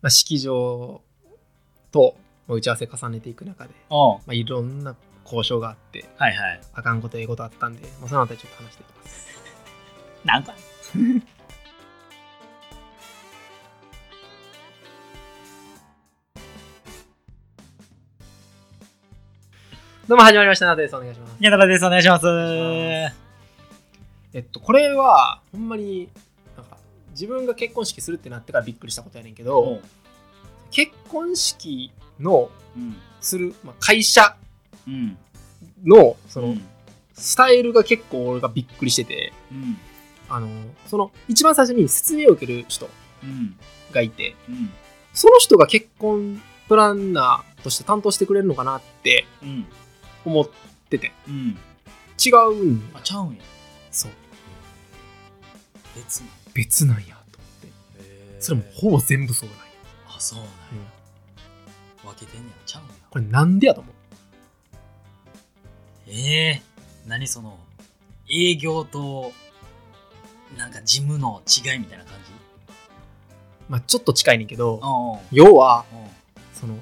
まあ、式場と打ち合わせ重ねていく中で、まあ、いろんな交渉があって、はいはい、あかんこと英語とあったんで、まあ、そのあたりちょっと話していきますなんかどうも始まりました。なたです。お願いします。やたらです。お願いします。これはほんまになんか自分が結婚式するってなってからびっくりしたことやねんけど、うん、結婚式のする、まあ、会社の、そのスタイルが結構俺がびっくりしてて、うん、その一番最初に説明を受ける人がいて、うんうん、その人が結婚プランナーとして担当してくれるのかなって、うん思ってて、うん、違うんや。あ、ちゃうんや。そう。別なんやと思って。それもほぼ全部そうなんや。あ、そうなんや。うん、分けてんや。ちゃうんや。これなんでやと思う。何その営業となんか事務の違いみたいな感じ？まあちょっと近いねんけど、要はその。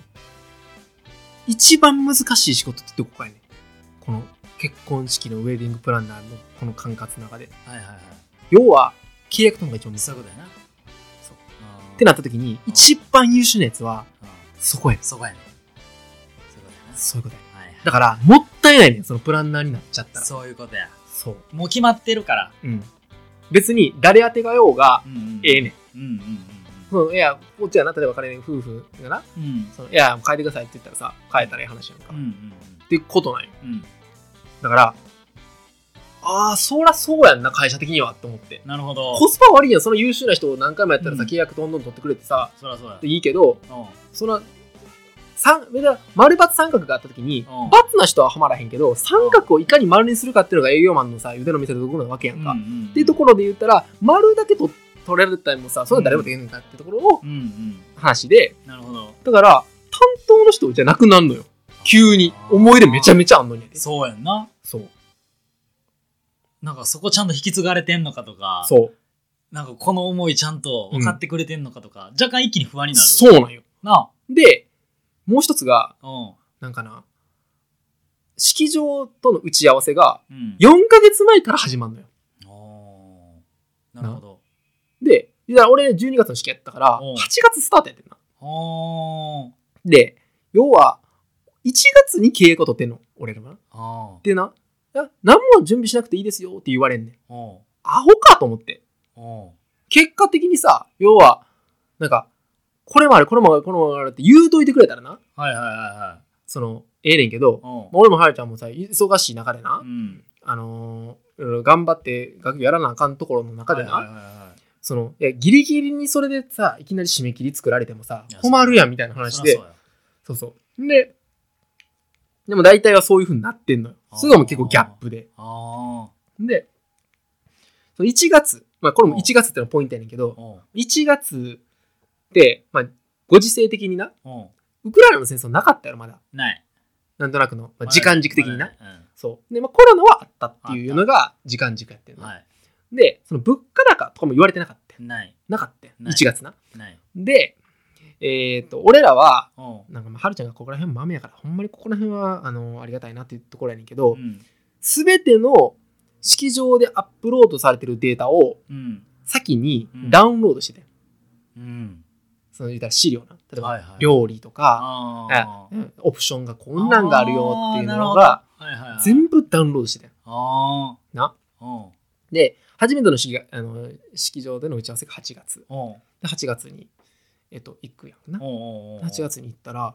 一番難しい仕事ってどこかやねん。この結婚式のウェディングプランナーのこの管轄の中で、はいはいはい、要は契約とのが一番難しい。そういうことやな。そうってなった時に一番優秀なやつはそこやねん。そこやねん。そういうことやねん、はいはい。だからもったいないねん、そのプランナーになっちゃったら。そういうことや。そう。もう決まってるから。うん。別に誰当てがようがええねん。うんうんうん。いやこっちはな、例えば彼の夫婦がな、うん、そのいや変えてくださいって言ったらさ、変えたらいい話やんか、うんうんうん、ってことなんよ、うん、だからそらそうやんな、会社的にはと思って。なるほど。コスパ悪いやん、その優秀な人を何回もやったらさ、うん、契約どんどん取ってくれてさ、そらそうやいいけど、その丸×三角があった時に×な人ははまらへんけど、三角をいかに丸にするかっていうのが営業マンのさ腕の見せるところなわけやんか、うんうんうん、っていうところで言ったら丸だけ取って取れるってもさ、それは誰もできないかってところを話で、うんうん、なるほど。だから担当の人じゃなくなるのよ、急に。思い入れめちゃめちゃあんのに。そうやんな。そう。なんかそこちゃんと引き継がれてんのかとか、そう。なんかこの思いちゃんと分かってくれてんのかとか、うん、若干一気に不安になる。そうなんよ。な。で、もう一つが、なんかな、式場との打ち合わせが4ヶ月前から始まるのよ。なるほど。で、俺12月の式やったから8月スタートやってんな。で、要は1月に契約を取ってんの俺らがな。でな、何も準備しなくていいですよって言われんねん。アホかと思って。結果的にさ、要はなんかこれもあるこれもあるこれもあるって言うといてくれたらな、はいはいはいはい、そのねんけど、俺もはるちゃんもさ忙しい中でな、うん、頑張って学業やらなあかんところの中でな、はいはいはいはい、そのギリギリにそれでさ、いきなり締め切り作られてもさ困るやんみたいな話で、そうそうでも大体はそういう風になってんのよ。それがもう結構ギャップで、で1月、まあ、これも1月ってのポイントやねんけど、1月って、まあ、ご時世的にな、ウクライナの戦争なかったやろまだ。ないなんとなくの、まあ、時間軸的にな、そうで、まあ、コロナはあったっていうのが時間軸やってんの。で、その物価高とかも言われてなかった。なかった。1月な。で、俺らは、なんかまあはるちゃんがここら辺豆やから、ほんまにここら辺はありがたいなっていうところやねんけど、すべての式場でアップロードされてるデータを先にダウンロードしてたよ。その言ったら資料な。例えば料理とか、オプションがこんなんがあるよっていうのが全部ダウンロードしてたよ。な。で、初めての式場での打ち合わせが8月。で、8月に、行くやんな。8月に行ったら、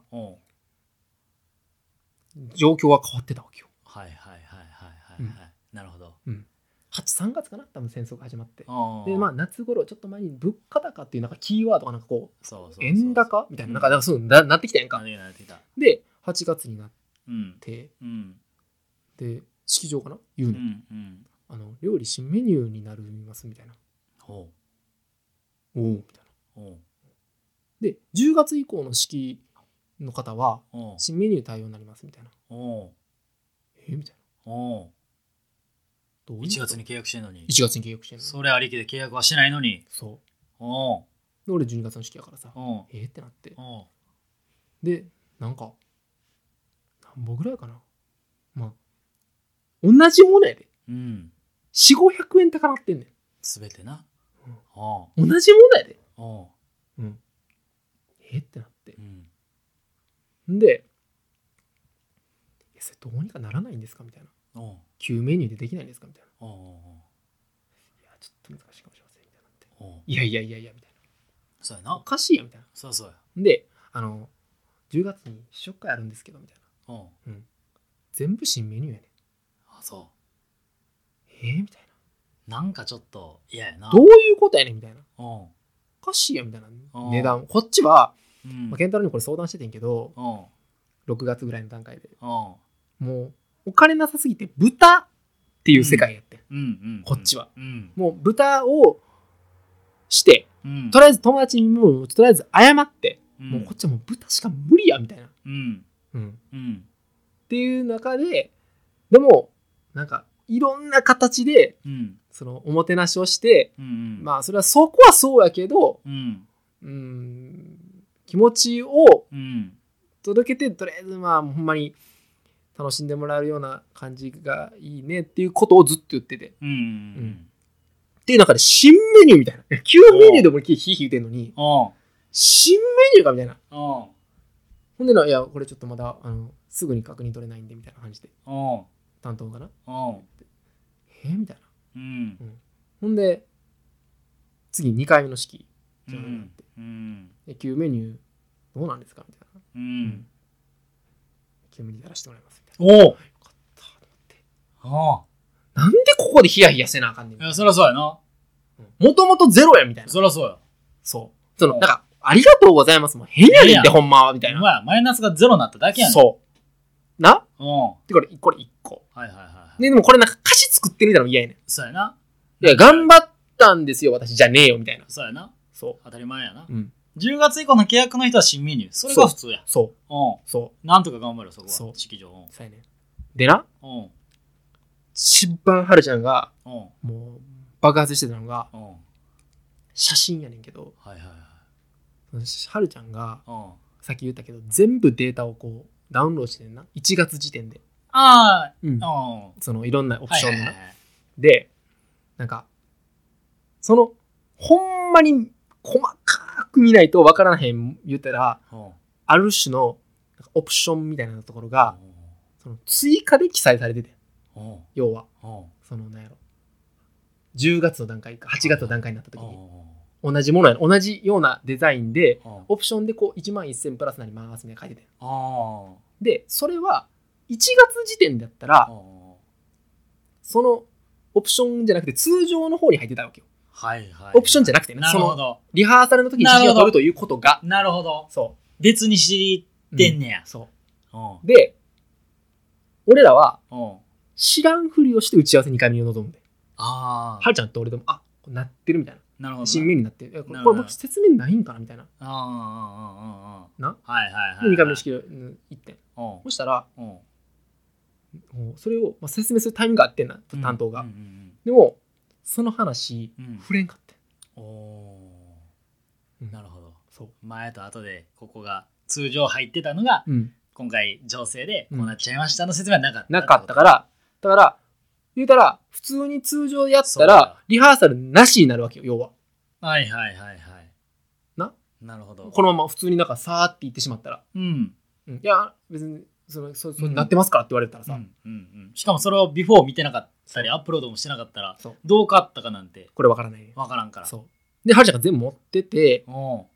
状況は変わってたわけよ。はいはいはいはいはい、はいうん。なるほど。うん。3月かな多分戦争が始まって。で、まあ、夏頃、ちょっと前に物価高っていうなんかキーワードがなんかこう、そう円高みたいな、なんかそうなってきたやんか。なってきた。で、8月になって、で、式場かな言うの。料理新メニューになりますみたいな。おみたいな。で10月以降の式の方は新メニュー対応になりますみたいな。みたいな。どういう1月に契約してんのに。それありきで契約はしてないのに。そう。俺12月の式やからさ、ってなって、でなんか何本ぐらいかな、まあ同じものやで、うん、4,500 円高なってんねん全てな、うん、同じものやで、うん、ってなって、うん、でいやそれどうにかならないんですかみたいな、旧メニューでできないんですかみたいな、いやちょっと難しいかもしれませんみたいなって、いやみたいな、そうやなおかしいやみたいな、そうやで、10月に試食会あるんですけどみたいな、うん、全部新メニューやねん、そうみたいな、なんかちょっと嫌やな、どういうことやねんみたいな、おかしいやみたいな、値段こっちは、まあ、健太郎にこれ相談しててんけど、6月ぐらいの段階で、もうお金なさすぎて豚っていう世界やって、こっちは、もう豚をして、とりあえず友達にもうとりあえず謝って、もうこっちはもう豚しか無理やみたいな、っていう中で、でもなんかいろんな形で、そのおもてなしをして、まあそれはそこはそうやけど、気持ちを届けて、とりあえずまあほんまに楽しんでもらえるような感じがいいねっていうことをずっと言ってて、っていう中で新メニューみたいな、旧メニューでもヒーヒー言ってんのに、新メニューかみたいな、ほんでのいやこれちょっとまだすぐに確認取れないんでみたいな感じで。担当かな、みたいな、ほんで次2回目の式じゃあなって、旧メニューどうなんですかみたいな、旧メニューやらせてもらいますみたいな、よかったと思って、なんでここでヒヤヒヤせなあかんねん、いやそりゃそうやな、もともとゼロやみたいな、そりゃそうや、そうそのなんかありがとうございますも変やねんってほんまはみたいな、まあマイナスがゼロになっただけやねん、そうなってこれ1個、でもこれなんか歌詞作ってるみたいなの嫌やねん、そうやな、いや頑張ったんですよ私じゃねえよみたいな、そうやな、そう当たり前やな、10月以降の契約の人は新メニュー、それが普通や、そうなんとか頑張る、そこは式場、そうやねんでな、一番はるちゃんがもう爆発してたのが写真やねんけど、はるちゃんがさっき言ったけど全部データをこうダウンロードしてんな1月時点で、そのいろんなオプションの、でなんかそのほんまに細かく見ないとわからへん言ったら、ある種のなんかオプションみたいなところが、その追加で記載されてて、要は、その何やろ10月の段階か8月の段階になった時に、同じものや同じようなデザインで、オプションでこう11,000プラスなりますね書いてて、でそれは1月時点だったら、そのオプションじゃなくて通常の方に入ってたわけよ、オプションじゃなくてね、そのリハーサルの時に指示を取るということが、なるほど、そう別に知ってんねや、そうで俺らは知らんふりをして打ち合わせ2回目に臨んで、はるちゃんと俺でもあなってるみたいな、新メニューになって、これ僕説明ないんかなみたいな、な、2回目の式1点、そしたらそれを説明するタイミングがあってんな担当が、でもその話触れんかって、なるほど、そう前と後でここが通常入ってたのが、今回情勢でこうなっちゃいましたの説明はなかったから、だから言うたら普通に通常やったらリハーサルなしになるわけよ、要は、なるほど、このまま普通になんかさーって言ってしまったら、いや別にそれなってますからって言われたらさ、しかもそれをビフォー見てなかったりアップロードもしてなかったらどうかあったかなんてこれ分からないね、分からんから、そうではるちゃんが全部持ってて、そ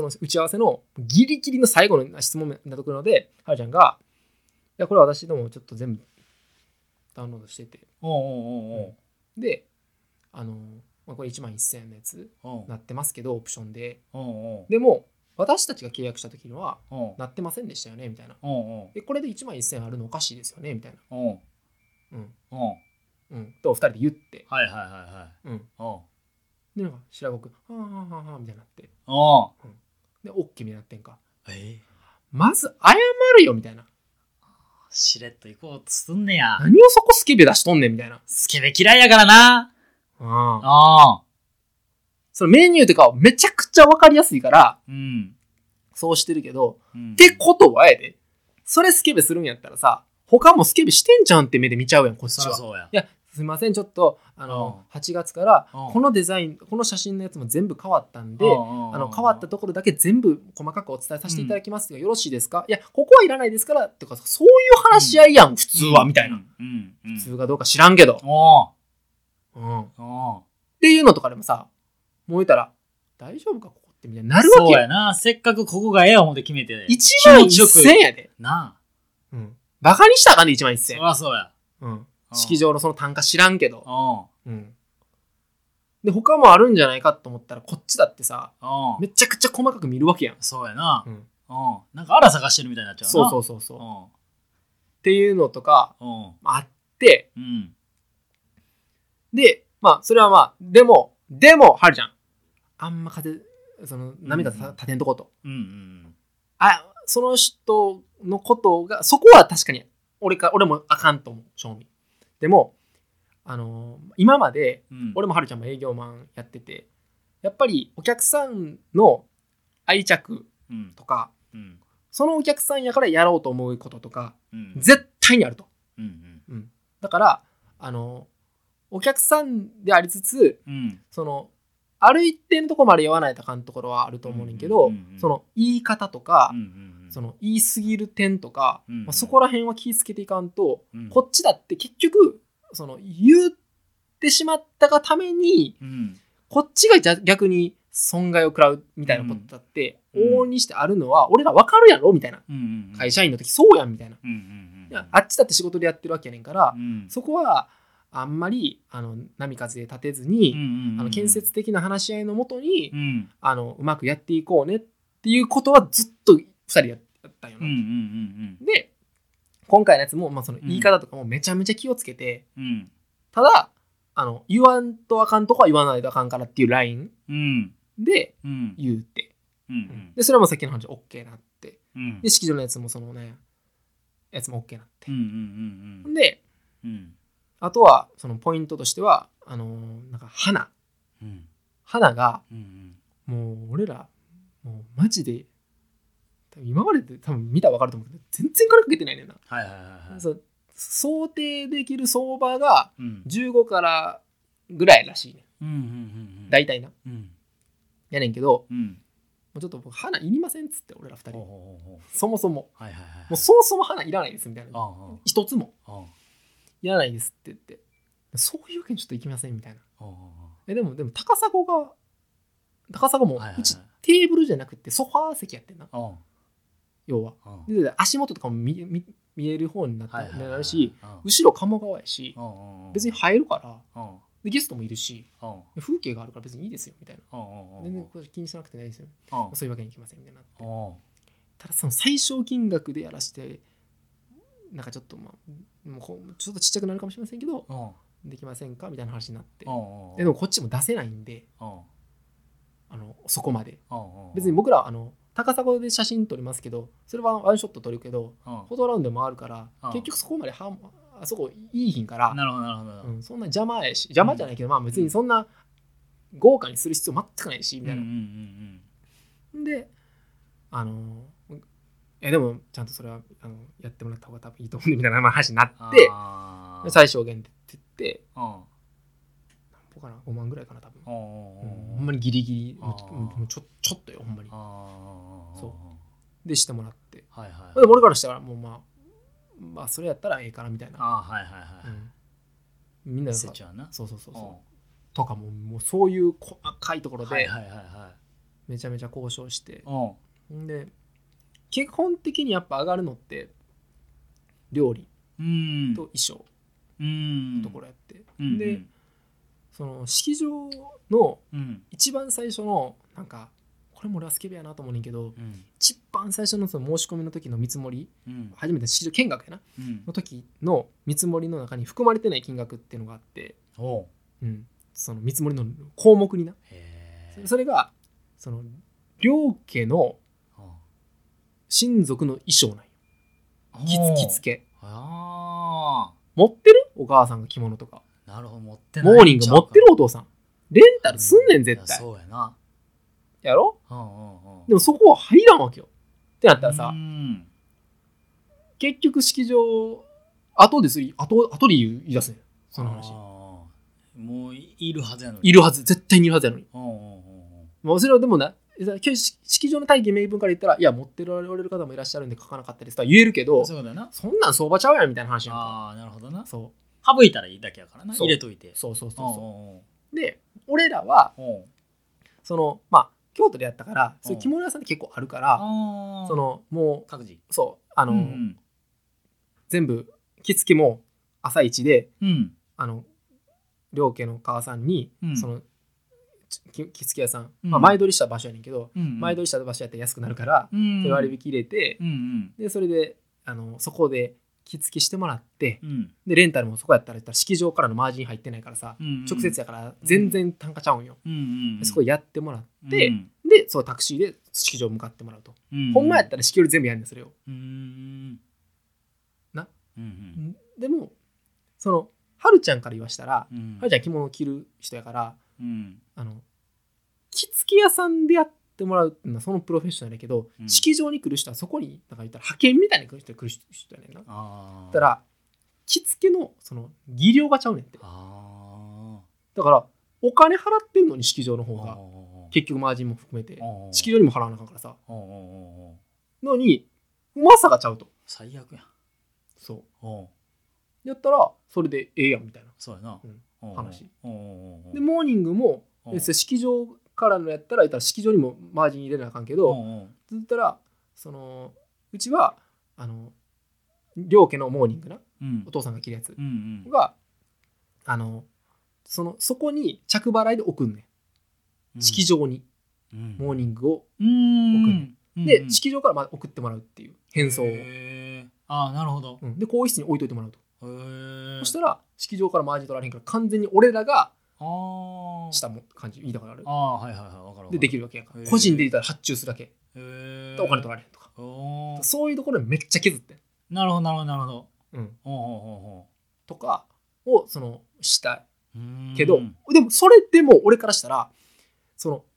の打ち合わせのギリギリの最後の質問になってくるので、はるちゃんがいやこれ私どもちょっと全部ダウンロードしてて、でこれ11,000のやつなってますけどオプションで、でも私たちが契約した時にはなってませんでしたよねみたいな、でこれで11,000あるのおかしいですよねみたいな、とお二人で言って、でなんか白子くんはあはあはあみたいになって、でオッケーになってんか、まず謝るよみたいな、しれっと行こうとすんねや。何をそこスケベ出しとんねんみたいな。スケベ嫌いやからな。そのメニューとかをめちゃくちゃ分かりやすいから、うん、そうしてるけど、うん、ってことはやで、それスケベするんやったらさ、他もスケベしてんじゃんって目で見ちゃうやんこっちは。そうや。いやすいませんちょっと8月からこのデザインこの写真のやつも全部変わったんで、変わったところだけ全部細かくお伝えさせていただきますが、うん、よろしいですか、いやここはいらないですからとかそういう話し合いやん、うん、普通はみたいな、うんうんうん、普通がどうか知らんけど、うん、っていうのとかでもさ、もう言ったら大丈夫かここってみたいになるわけよ。そうやな、せっかくここがええ思って決めて1万1000円やでなあ、うん、バカにしたかね1万1000円。そりゃそうや、うん、式場のその単価知らんけど、うん、で他もあるんじゃないかと思ったらこっちだってさ、めちゃくちゃ細かく見るわけやん。そうやな、うん、なんかあら探してるみたいになっちゃうな。そうっていうのとかあって、うん、でまあそれはまあでもはるちゃんあんま風その涙立てんとこと、うんうんうん、あその人のことがそこは確かに俺もあかんと思う正味。でも、今まで、うん、俺もはるちゃんも営業マンやっててやっぱりお客さんの愛着とか、うんうん、そのお客さんやからやろうと思うこととか、うん、絶対にあると、うんうんうん、だから、お客さんでありつつ、うん、そのある一定のところまで言わないとあかんところはあると思うんだけど、うんうんうん、その言い方とか、うんうんうん、その言い過ぎる点とか、うんうん、まあ、そこら辺は気をつけていかんと、うん、こっちだって結局その言ってしまったがために、うん、こっちが逆に損害を食らうみたいなことだって、うん、往々にしてあるのは俺ら分かるやろみたいな、うんうんうん、会社員の時そうやんみたいな、うんうんうん、いやあっちだって仕事でやってるわけやねんから、うん、そこはあんまり波風立てずに、うんうんうん、建設的な話し合いのもとに、うん、うまくやっていこうねっていうことはずっと2人やったよな、うんうんうん、で今回のやつも、まあ、その言い方とかもめちゃめちゃ気をつけて、うん、ただ言わんとあかんとこは言わないとあかんからっていうラインで言うて、うんうんうん、でそれもさっきの話 OK なって、うん、で式場のやつもそのねやつも OK なって、うんうんうんうん、で、うん、あとはそのポイントとしてはなんか花が、うんうん、もう俺らもうマジで今までで多分見たら分かると思うけど全然金かけてないねんな、はいはいはいはい、想定できる相場が15からぐらいらしいね、うんうんうんうん、大体な、うん、やねんけど、うん、もうちょっと僕花いりませんっつって俺ら2人そもそも、はいはいはい、もうそもそも花いらないですみたいな、一つもいらないですって言って、そういうわけにちょっといきませんみたいな、でも高砂もうちテーブルじゃなくてソファー席やってんな、要はで足元とかも 見える方になって、はいはいはい、なるし、後ろ鴨川やし別に入るからでゲストもいるし風景があるから別にいいですよみたいな、全然これ気にしなくてないですよ、そういうわけにいきませんみたいなって、ただその最小金額でやらしてなんかちょっと、まあ、もうちょっとちっちゃくなるかもしれませんけど、できませんかみたいな話になって、でもこっちも出せないんで、そこまで、別に僕ら高砂で写真撮りますけど、それはワンショット撮るけど、フォトラウンドもあるから、結局そこまであそこいいひんから、うん、そんな邪魔やし、邪魔じゃないけど、まあ別にそんな豪華にする必要全くないしみたいな、うんうんうんうん、ででもちゃんとそれはやってもらった方が多分いいと思うんでみたいな話になって、最小限でって言って、何歩かな5万ぐらいかな多分、うん、ほんまにギリギリもうちょっとよほんまに、そうでしてもらって、はいはい、でも俺からしたらもうまあそれやったらええからみたいな、はいはいはい、うん、みんなそうそうとかもうそういう細かいところでめちゃめちゃ交渉して、で基本的にやっぱ上がるのって料理と衣装のところやって、うん、で、うん、その式場の一番最初のなんかこれも俺はスケベやなと思うねんけど、うん、一番最初のその申し込みの時の見積もり、うん、初めて式場見学やな、うん、の時の見積もりの中に含まれてない金額っていうのがあって、うん、その見積もりの項目にな、それがその両家の親族の衣装なんよ。着付け。あ、持ってるお母さんが着物とか。なるほど、持ってない。モーニング持ってるお父さん。レンタルすんねん絶対、うん、そうやなやろ、うんうんうん、でもそこは入らんわけよってなったらさ、うん、結局式場後で言い出すねんその話。もういるはずやのに、いるはず、絶対にいるはずやのに、うんうんうん、もうそれはでもね、式場の大義名分から言ったらいや持ってられる方もいらっしゃるんで書かなかったですとは言えるけど、 そうだな、そんなん相場ちゃうやんみたいな話やんか。あーなるほどな。そう省いたらいいだけやからな、入れといて。そうそうそうそう。で俺らはそのまあ京都でやったからそういう着物屋さんって結構あるから、そのもう各自そううん、全部着付けも朝一で、うん、両家の母さんに、うん、その着付け屋さん、うんまあ、前取りした場所やねんけど、うんうん、前取りした場所やったら安くなるから、うんうん、それ割引入れて、うんうん、でそれでそこで着付けしてもらって、うん、でレンタルもそこやったら式場からのマージン入ってないからさ、うんうん、直接やから全然単価ちゃうんよ、うんうんうん、そこやってもらって、うんうん、でそうタクシーで式場向かってもらうと、うんうん、ほんまやったら式より全部やんねんそれを、うん、な、うんうん、でもそのはるちゃんから言わしたら、うん、はるちゃん着物を着る人やから、うん、着付け屋さんでやってもらうってのはそのプロフェッショナルだけど、うん、式場に来る人はそこになんか言ったら派遣みたいに来る人やねんな。あだから着付け その技量がちゃうねんって。あだからお金払ってるのに式場の方が結局マージンも含めて式場にも払わなあかんからさのにうまさがちゃうと最悪やん。そうやったらそれでええやんみたいな。そうやな、うん、話でモーニングも式場からのやったら式場にもマージン入れなあかんけどずっとらうちは両家のモーニングな、うん、お父さんが着るやつが、うんうん、そこに着払いで置くんね、うん、式場に、うん、モーニングを置くね、うん、で式場からま送ってもらうっていう変装を。ああなるほど、うん、で更衣室に置いといてもらうと。そしたら式場からマージン取られへんから完全に俺らがしたも感じ言いたからある。あはいはいはい分かる。でできるわけやから個人でいたら発注するだけ。へお金取られへんとかそういうところでめっちゃ削って。なるほどなるほどなるほど。うん。おうおうおうとかをしたいけどでもそれでも俺からしたら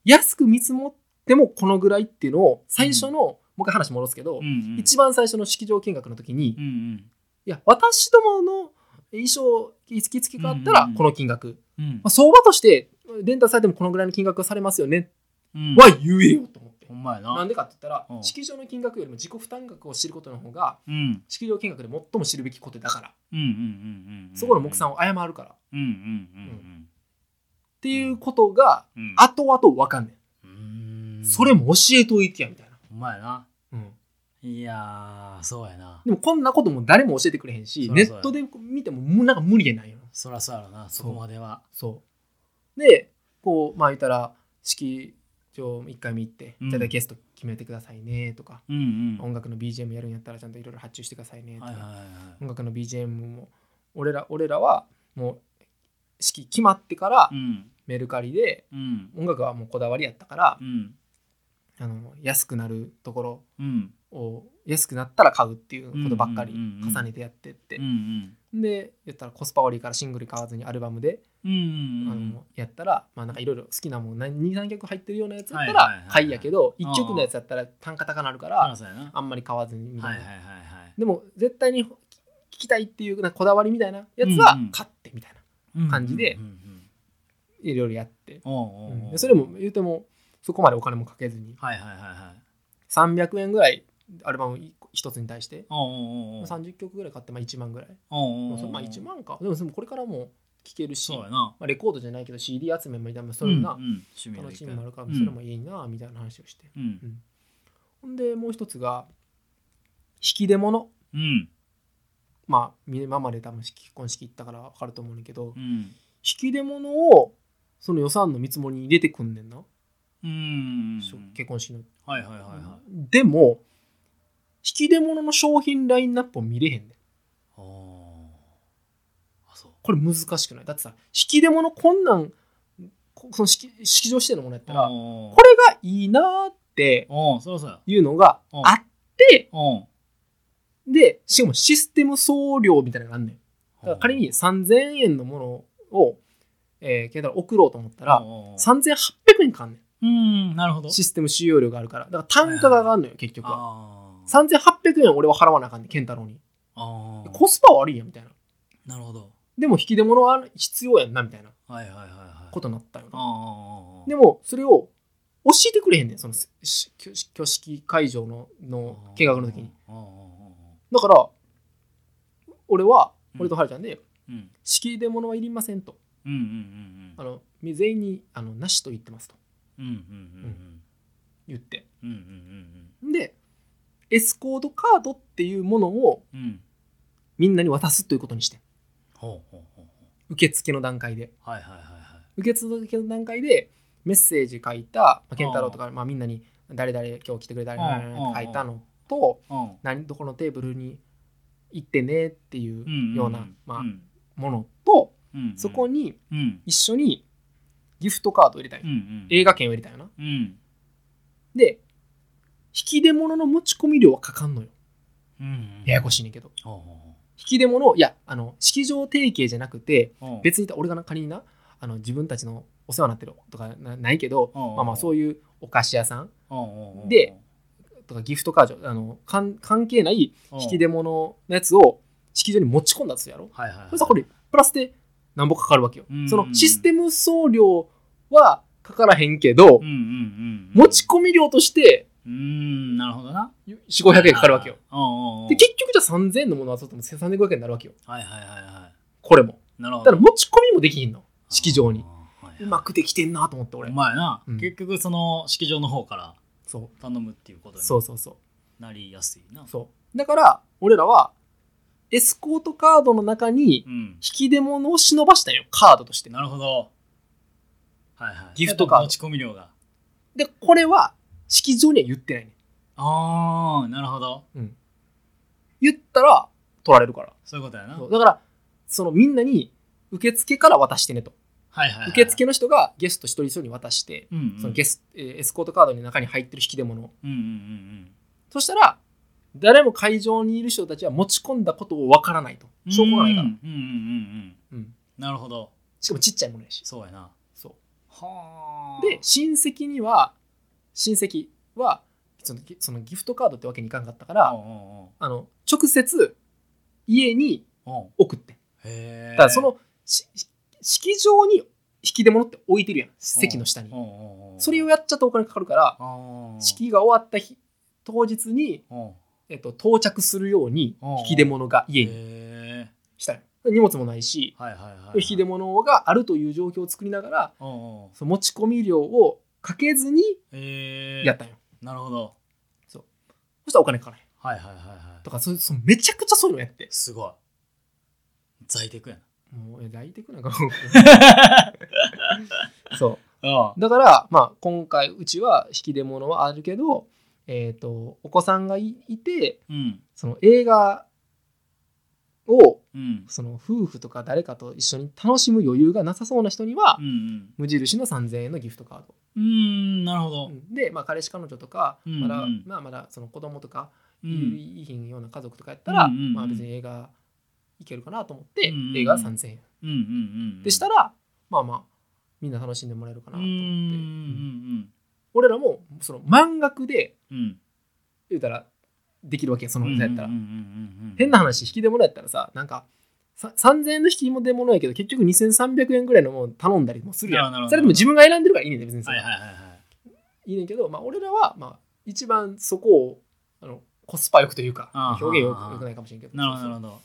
安く見積もってもこのぐらいっていうのを最初の、うん、もう一回話戻すけど、うんうん、一番最初の式場見学の時に。うんうんいや私どもの衣装着付けがあったらこの金額、うんうんまあ、相場としてレンタルされてもこのぐらいの金額がされますよね、うん、は言えよと思って、ほんまやな。なんでかって言ったら式場の金額よりも自己負担額を知ることの方が、うん、式場見学で最も知るべきことだから、そこの目算を誤るから、うんうんうんうん、っていうことが後々分かんねん、うん、それも教えといてやみたいな。ほんまやな、うんいやそうやな。でもこんなことも誰も教えてくれへんしネットで見てもなんか無理やないよ。そらそうやろなそこまでは。そうでこうまあ言ったら式場1回目行って、うん、じゃあゲスト決めてくださいねとか、うんうん、音楽の BGM やるんやったらちゃんといろいろ発注してくださいねとか、はいはいはい、音楽の BGM も俺らはもう式決まってから、うん、メルカリで、うん、音楽はもうこだわりやったから、うん、安くなるところ、うん安くなったら買うっていうことばっかり重ねてやってって、うんうんうん、で言ったらコスパ悪いからシングル買わずにアルバムで、うんうんうん、やったらまあなんかいろいろ好きなもん 2,3 曲入ってるようなやつだったら買いやけど1曲のやつだったら単価高なるからあんまり買わずにみたいな、はいはいはいはい、でも絶対に聴きたいっていうなんかこだわりみたいなやつは買ってみたいな感じでいろいろやって、うんうん、それも言うてもそこまでお金もかけずに、はいはいはいはい、300円ぐらいアルバム一つに対して30曲ぐらい買ってまあ1万ぐらいまあ1万かでもこれからも聴けるしまあレコードじゃないけど CD 集めみたいなそれな楽しみもあるからそれもいいなみたいな話をしてほんでもう一つが引き出物まあ今まで多分結婚式行ったから分かると思うんだけど引き出物をその予算の見積もりに入れてくんねんな結婚式のでも引き出物の商品ラインナップを見れへんねん。あそうこれ難しくない？だってさ引き出物こんなんその式場指定のものやったらこれがいいなっていうのがあってでしかもシステム送料みたいなのがあんねん。だから仮に3000円のものを携帯を送ろうと思ったら3800円かんねん。なるほど。システム使用料があるから、だから単価が上がるのよ結局は。3800円俺は払わなあかんねん健太郎に。コスパ悪いやみたいな。なるほど。でも引き出物は必要やんなみたいなことになったよな。でもそれを教えてくれへんねん、その挙式会場の見学の時に。だから俺は俺とはるちゃんで式出物はいりませんと、全員になしと言ってますと言って、でエスコードカードっていうものをみんなに渡すということにして、受付の段階で、受付の段階でメッセージ書いた健太郎とか、みんなに誰々今日来てくれたって書いたのと、どこのテーブルに行ってねっていうようなものと、そこに一緒にギフトカードを入れたい、映画券を入れたいな。で引き出物の持ち込み料はかかんのよ。ややこしいねんけど、引き出物を式場提携じゃなくて別に俺が仮にな自分たちのお世話になってるとかないけど、そういうお菓子屋さんでとかギフトカード関係ない引き出物のやつを式場に持ち込んだとするやろ。そしたらこれプラスで何ぼかかるわけよ。そのシステム送料はかからへんけど、持ち込み料としてなるほどな、4,500円かかるわけよ。で結局じゃあ3,000円のものはそうとも3,500円になるわけよ。これもだから持ち込みもできひんの式場に。うまくできてんなと思って俺。結局その式場の方から頼むっていうことになりやすいな。だから俺らはエスコートカードの中に引き出物を忍ばしたんよ、カードとして。なるほど。ギフトカード持ち込み料が。でこれは式場には言ってないね。なるほど。言ったら取られるから。そういうことやな。だからそのみんなに受付から渡してねと。受付の人がゲスト一人一人に渡して、そのエスコートカードの中に入ってる引き出物、そしたら誰も会場にいる人たちは持ち込んだことをわからないと、証拠がないから。なるほど。しかもちっちゃいものやし。そうやな。そうはで親戚はそのギフトカードってわけにいかんかったから、直接家に送って。だからその式場に引き出物って置いてるやん、席の下に。それをやっちゃったらお金かかるから、式が終わった当日に、到着するように引き出物が家にしたい。荷物もないし、引き出物があるという状況を作りながら、その持ち込み料をかけずにやったんよ。なるほど。そしたらお金かからへん。だからめちゃくちゃそういうのやって。すごい在宅やな。もう大テクなんかそうだから、今回うちは引き出物はあるけど、お子さんがいて、その映画を、その夫婦とか誰かと一緒に楽しむ余裕がなさそうな人には、無印の3,000円のギフトカード。なるほど。で、彼氏彼女とかまだその子供とかいいひんような家族とかやったら、別に映画いけるかなと思って、映画3,000円、でしたらみんな楽しんでもらえるかなと思って、俺らもその満額で、言うたらできるわけや、そのやったら。変な話、引き出物やったらさ、なんか3,000円の引き出物やけど結局2,300円ぐらいのもの頼んだりもするやん。それでも自分が選んでるからいいねんで、別にそれいいねんけど、俺らは一番そこをコスパよくというか、表現よくないかもしれんけど。なるほど。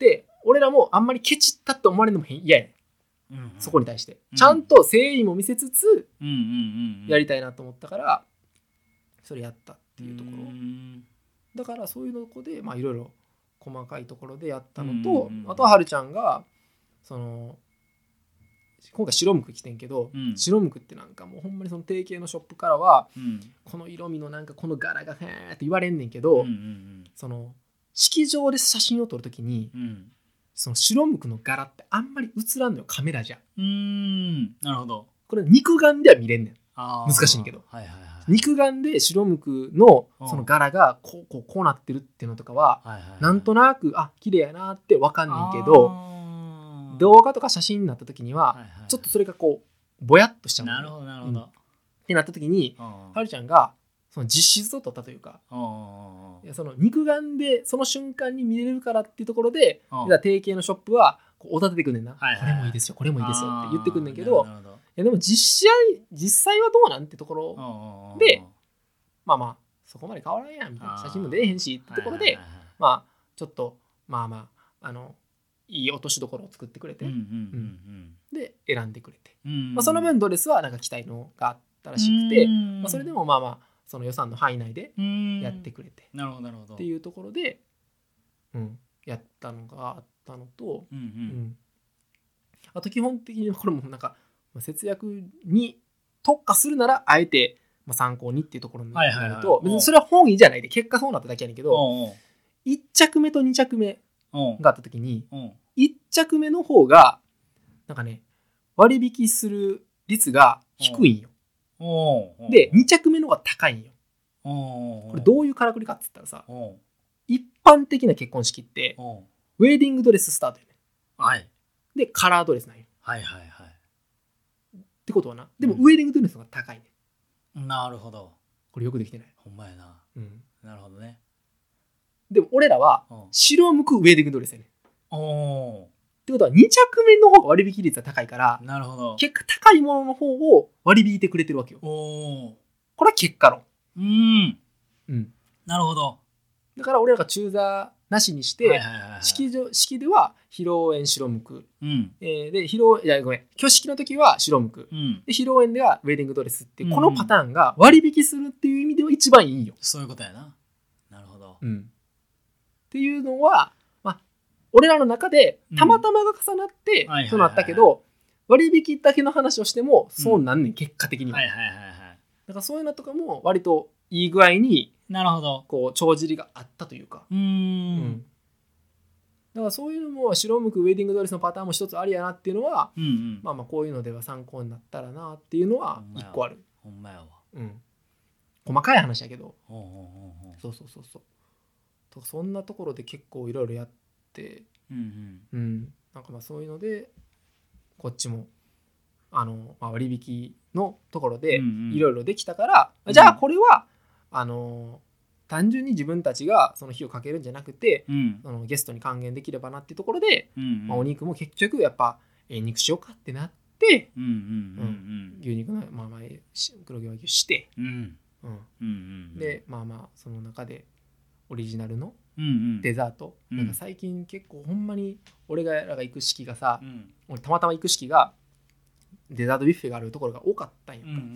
で俺らもあんまりケチったって思われるのも嫌やねん、そこに対してちゃんと誠意も見せつつやりたいなと思ったから、それやったっていうところ。だからそういうとこでいろいろ細かいところでやったのと、あとははるちゃんがその今回白むく着てんけど、白むくってなんかもうほんまにその定型のショップからは、この色味のなんかこの柄がへーって言われんねんけど、その式場で写真を撮るときに、その白むくの柄ってあんまり映らんのよ、カメラじゃ。なるほど。これ肉眼では見れんねん。難しいんけど、肉眼で白むくのその柄がこうなってるっていうのとかは、なんとなく綺麗やなって分かんねんけど、動画とか写真になった時にはちょっとそれがこうぼやっとしちゃう、ね、なるほどなるほど、うん、ってなった時にはるちゃんがその実質を撮ったというか、いやその肉眼でその瞬間に見れるからっていうところで定型のショップはこうおだててくんねんな、はいはいはい、これもいいですよこれもいいですよって言ってくんねんけど、いやでも実際はどうなんってところで、まあまあそこまで変わらんやんみたいな、写真も出えへんしってところで、はいはいはい、まあちょっとまあまあいい落としどころを作ってくれて、うんうんうんうん、で選んでくれて、うんうん、まあ、その分ドレスはなんか着たいのがあったらしくて、まあ、それでもまあまあその予算の範囲内でやってくれて、なるほどなるほどっていうところで、うん、やったのがあったのと、うんうんうん、あと基本的にこれもなんか節約に特化するならあえて参考にっていうところになると、はいはいはい、別にそれは本意じゃないで結果そうなっただけやねんけど、1着目と2着目があった時に1着目の方がなんかね割引する率が低いんよ。で2着目の方が高いんよ。これどういうからくりかって言ったらさ、一般的な結婚式ってウェディングドレススタートやね、はい、でカラードレスなんよ、はいはいはい、ってことはな、でもウェディングドレスの方が高いね、うん、なるほど、これよくできてない、ほんまやな、うん、なるほどね。でも俺らは白向くウェディングドレスやね、おー、ってことは2着目の方が割引率が高いから、なるほど、結果高いものの方を割り引いてくれてるわけよ。おー、これは結果論、うん、うん、なるほど。だから俺らが中座なしにして、はいはいはいはい、式では披露宴白むく、うん、で挙式の時は白むく、うん、で披露宴ではウェディングドレスって、うん、このパターンが割引するっていう意味では一番いいよ。そういうことやな、なるほど、うん、っていうのは俺らの中でたまたまが重なってそうなったけど、割引だけの話をしてもそうなんねん、結果的には。だからそういうのとかも割といい具合にこう帳尻があったというか、うん、だからそういうのも白むくウェディングドレスのパターンも一つありやなっていうのは、うんうん、まあまあこういうのでは参考になったらなっていうのは一個ある。ほんまやわ、うん、細かい話やけど、ほうほうほう、そうそうそうそう、とそんなところで結構いろいろやって、うんうんうん、なんかまあそういうのでこっちもまあ、割引のところでいろいろできたから、うんうん、じゃあこれは単純に自分たちがその費をかけるんじゃなくて、うん、そのゲストに還元できればなっていうところで、うんうん、まあ、お肉も結局やっぱ肉しようかってなって、うんうんうんうん、牛肉の、まあ、まあ黒毛和牛して、うんうんうんうん、でまあまあその中でオリジナルのうんうん、デザート、うん、なんか最近結構ほんまに俺が行く式がさ、うん、俺たまたま行く式がデザートビュッフェがあるところが多かったんやんか、うんうんう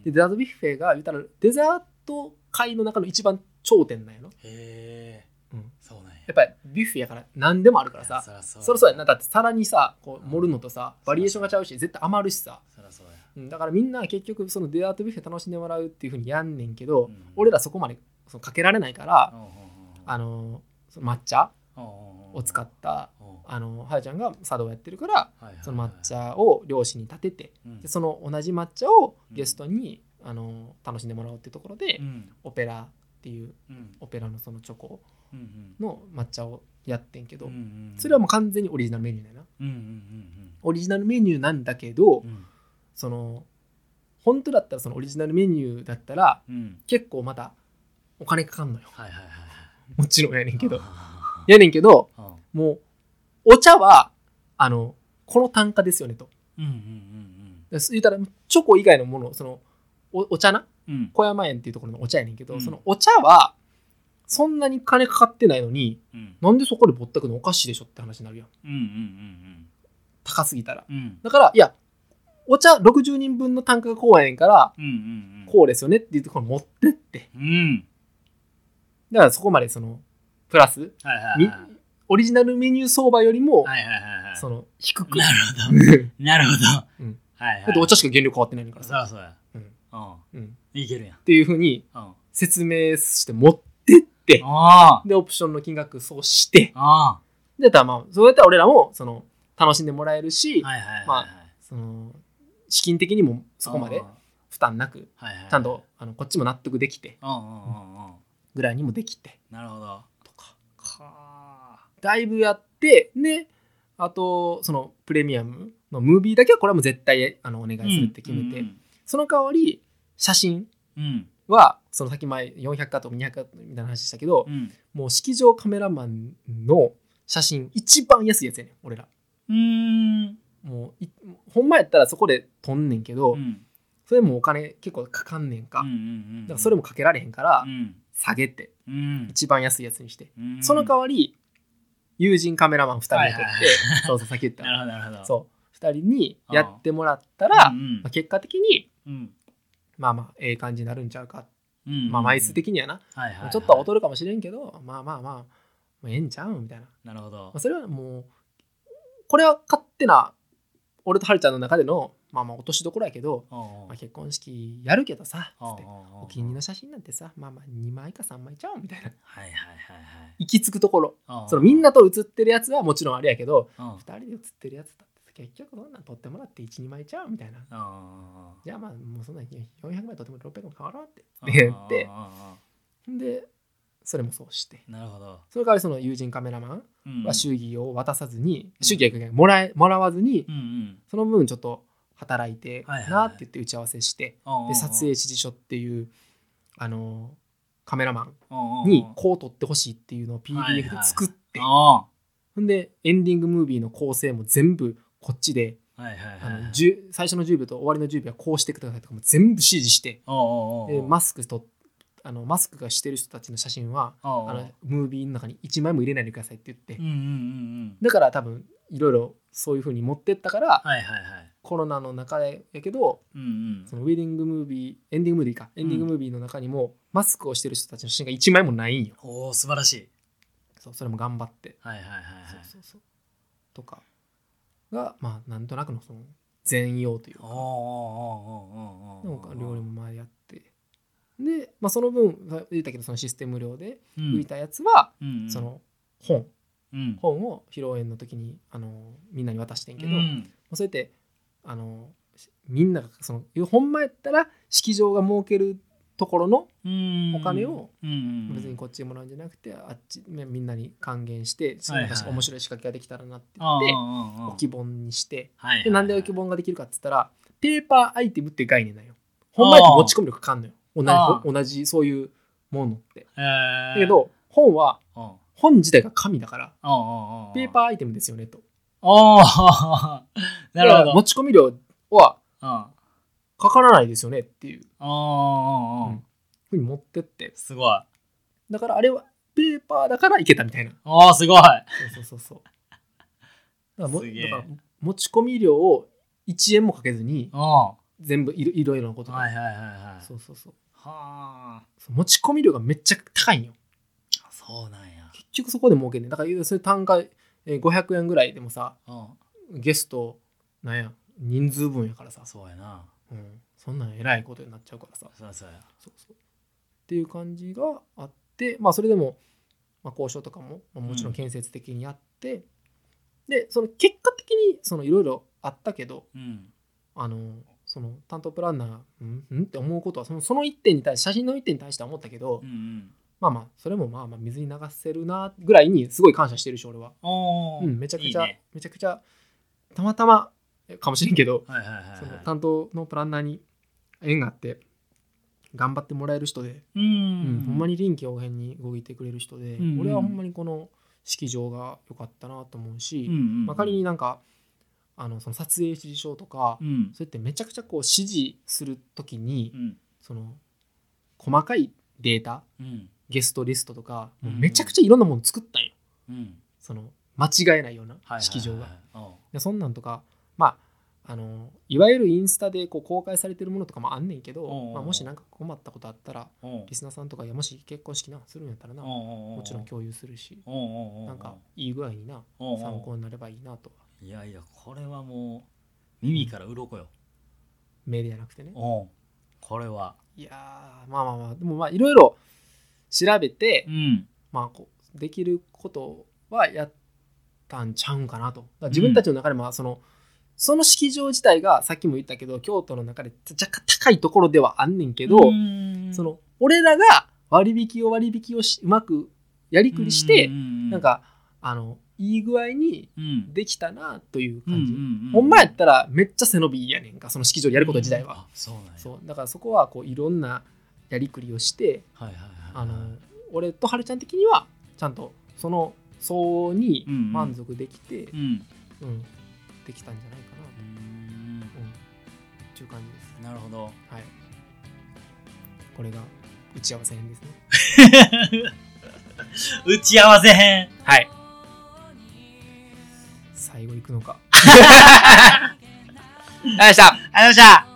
ん、でデザートビュッフェが言ったらデザート界の中の一番頂点なんやろ。へー、うん、そうなんや。やっぱりビュッフェやから何でもあるからさ、そりそうやな、だって皿にさこう盛るのとさ、うん、バリエーションがちゃうし絶対余るしさ、そらそうや、うん、だからみんな結局そのデザートビュッフェ楽しんでもらうっていう風にやんねんけど、うんうん、俺らそこまでそのかけられないから、うんうん、その抹茶を使ったはやちゃんが茶道をやってるから、はいはいはい、その抹茶を料理に立てて、うん、でその同じ抹茶をゲストに、うん、楽しんでもらおうっていうところで、うん、オペラっていう、うん、オペラのそのチョコの抹茶をやってんけど、うんうん、それはもう完全にオリジナルメニューだな、うんうんうんうん、オリジナルメニューなんだけど、うん、その本当だったらそのオリジナルメニューだったら、うん、結構またお金かかんのよ、はいはいはい、もちろんやねんけどもうお茶はこの単価ですよねと、うんうんうんうん、言ったらチョコ以外のものその お茶な、うん、小山園っていうところのお茶やねんけど、うん、そのお茶はそんなに金かかってないのに、うん、なんでそこでぼったくのおかしいでしょって話になるやん、うんうんうんうん、高すぎたら、うん、だからいやお茶60人分の単価がこうやねんから、うんうんうん、こうですよねっていうところに持ってって、うん、だからそこまでそのプラス、はいはいはい、オリジナルメニュー相場よりも、はいはいはい、その低く、なるほどなるほど、うん、はいはい、だってお茶しか原料変わってないからさ、そうそう、うんうん、いけるやんっていう風に説明して持ってって、でオプションの金額そうして、でたまあそうやったら俺らもその楽しんでもらえるし、はいはいはいはい、まあその資金的にもそこまで負担なく、はいはいはい、ちゃんとこっちも納得できて。ぐらいにもできて、なるほどとかだいぶやってね、あとそのプレミアムのムービーだけはこれはもう絶対お願いするって決めて、うん、その代わり写真は、うん、そのさっき前400カット200カットみたいな話したけど、うん、もう式場カメラマンの写真一番安いやつやねん俺ら。もうほんまやったらそこで撮んねんけど、うん、それもお金結構かかんねんか、うんうんうん、だからそれもかけられへんから、うん、下げて、うん、一番安いやつにして、うん、その代わり友人カメラマン2人で撮って、はいはいはい、そうそうさっき言ったなるほどそう2人にやってもらったら、うんまあ、結果的に、うん、まあまあええ感じになるんちゃうか、うんうんうん、まあ枚数的にはな、はいはいはい、ちょっとは劣るかもしれんけどまあまあまあええんちゃうみたいな。なるほど、まあ、それはもうこれは勝手な俺とはるちゃんの中でのまあまあ落としどころやけど、まあ、結婚式やるけどさつってお気に入りの写真なんてさまあまあ2枚か3枚ちゃうみたいな、はいはいはいはい、行き着くところそのみんなと写ってるやつはもちろんあれやけど2人で写ってるやつだって結局そんなん撮ってもらって 1,2 枚ちゃうみたいな。じゃあまあもうそんなに400枚撮っても600枚変わらんって言ってでそれもそうしてなるほど。それからその友人カメラマンは祝儀を渡さずに、うん、祝儀はもらわずに、うんうん、その分ちょっと働いてなって言って打ち合わせして、はいはいはい、で撮影指示書っていうカメラマンにこう撮ってほしいっていうのを PDF で作って、はいはい、でエンディングムービーの構成も全部こっちで、はいはいはい、最初の10秒と終わりの10秒はこうしてくださいとかも全部指示してでマスク取ってマスクがしてる人たちの写真はムービーの中に1枚も入れないでくださいって言って、うんうんうんうん、だから多分いろいろそういう風に持ってったから、はいはいはい、コロナの中やけど、うんうん、そのウェディングムービーエンディングムービーかエンディングムービーの中にもマスクをしてる人たちの写真が1枚もないんよ、うん、おー素晴らしい。 それも頑張ってとかが、まあ、なんとなくのその全容というか料理も前やってで、まあ、その分言ったけどそのシステム量で浮いたやつは、うん、その本を披露宴の時にみんなに渡してんけど、うん、そうやってみんながそのほんまやったら式場が儲けるところのお金を別にこっちにもらうんじゃなくてあっちみんなに還元して、はいはい、面白い仕掛けができたらなって言ってお希望にして、はいはいはい、でなんでお希望ができるかって言ったらペーパーアイテムっていう概念なんよ。ほんまやって持ち込み力かかんのよ同じそういうものって、だけど本は本自体が紙だからペーパーアイテムですよねと。なるほど。持ち込み料はかからないですよねっていうふうに持ってってすごい。だからあれはペーパーだからいけたみたいな。ああすごい。そうだから持ち込み料を1円もかけずに全部いろいろなことが、はいはいはいはい、そうはあ、持ち込み量がめっちゃ高いんよ。そうなんや。結局そこで儲けんねん。だからそれ単価500円ぐらいでもさ、うん、ゲストなんや人数分やからさ。そうやな、うん、そんなんえらいことになっちゃうからさ。そうっていう感じがあって、まあ、それでも、まあ、交渉とかも、まあ、もちろん建設的にやって、うん、でその結果的にいろいろあったけど、うん、その担当プランナーがうんって思うことはその1点に対して写真の1点に対しては思ったけど、うんうん、まあまあそれもまあまあ水に流せるなぐらいにすごい感謝してるし俺は、うん、めちゃくちゃたまたまかもしれんけど、はいはいはいはい、その担当のプランナーに縁があって頑張ってもらえる人で、うんうん、ほんまに臨機応変に動いてくれる人で、うんうん、俺はほんまにこの式場が良かったなと思うし、うんうんうんまあ、仮になんかその撮影指示書とか、うん、そうやってめちゃくちゃこう指示するときに、うん、その細かいデータ、うん、ゲストリストとか、うん、もうめちゃくちゃいろんなもの作ったんよ、うん、その間違えないような式場が、はいはいはいはい、そんなんとか、まあ、いわゆるインスタでこう公開されてるものとかもあんねんけど、まあ、もしなんか困ったことあったらリスナーさんとかいやもし結婚式なするんやったらなもちろん共有するしなんかいい具合にな参考になればいいなと。いやいやこれはもう耳から鱗よ、目ではなくてね。これはいやまあまあまあでもまあいろいろ調べて、うん、まあこうできることはやったんちゃうんかなと。だから自分たちの中でもその式場自体がさっきも言ったけど京都の中で若干高いところではあんねんけど、その俺らが割引をうまくやりくりしてなんかいい具合にできたなという感じ、うんうんうんうん、ほんまやったらめっちゃ背伸びいいやねんか、その式場でやること自体は、うん、そうなんや。そうだからそこはこういろんなやりくりをして、はいはいはいはい、俺とはるちゃん的にはちゃんとその相応に満足できて、うんうんうん、できたんじゃないかなと、うん、っていう感じです。なるほど、はい、これが打ち合わせ編ですね打ち合わせ編、はい、最後行くのかありがとうございました。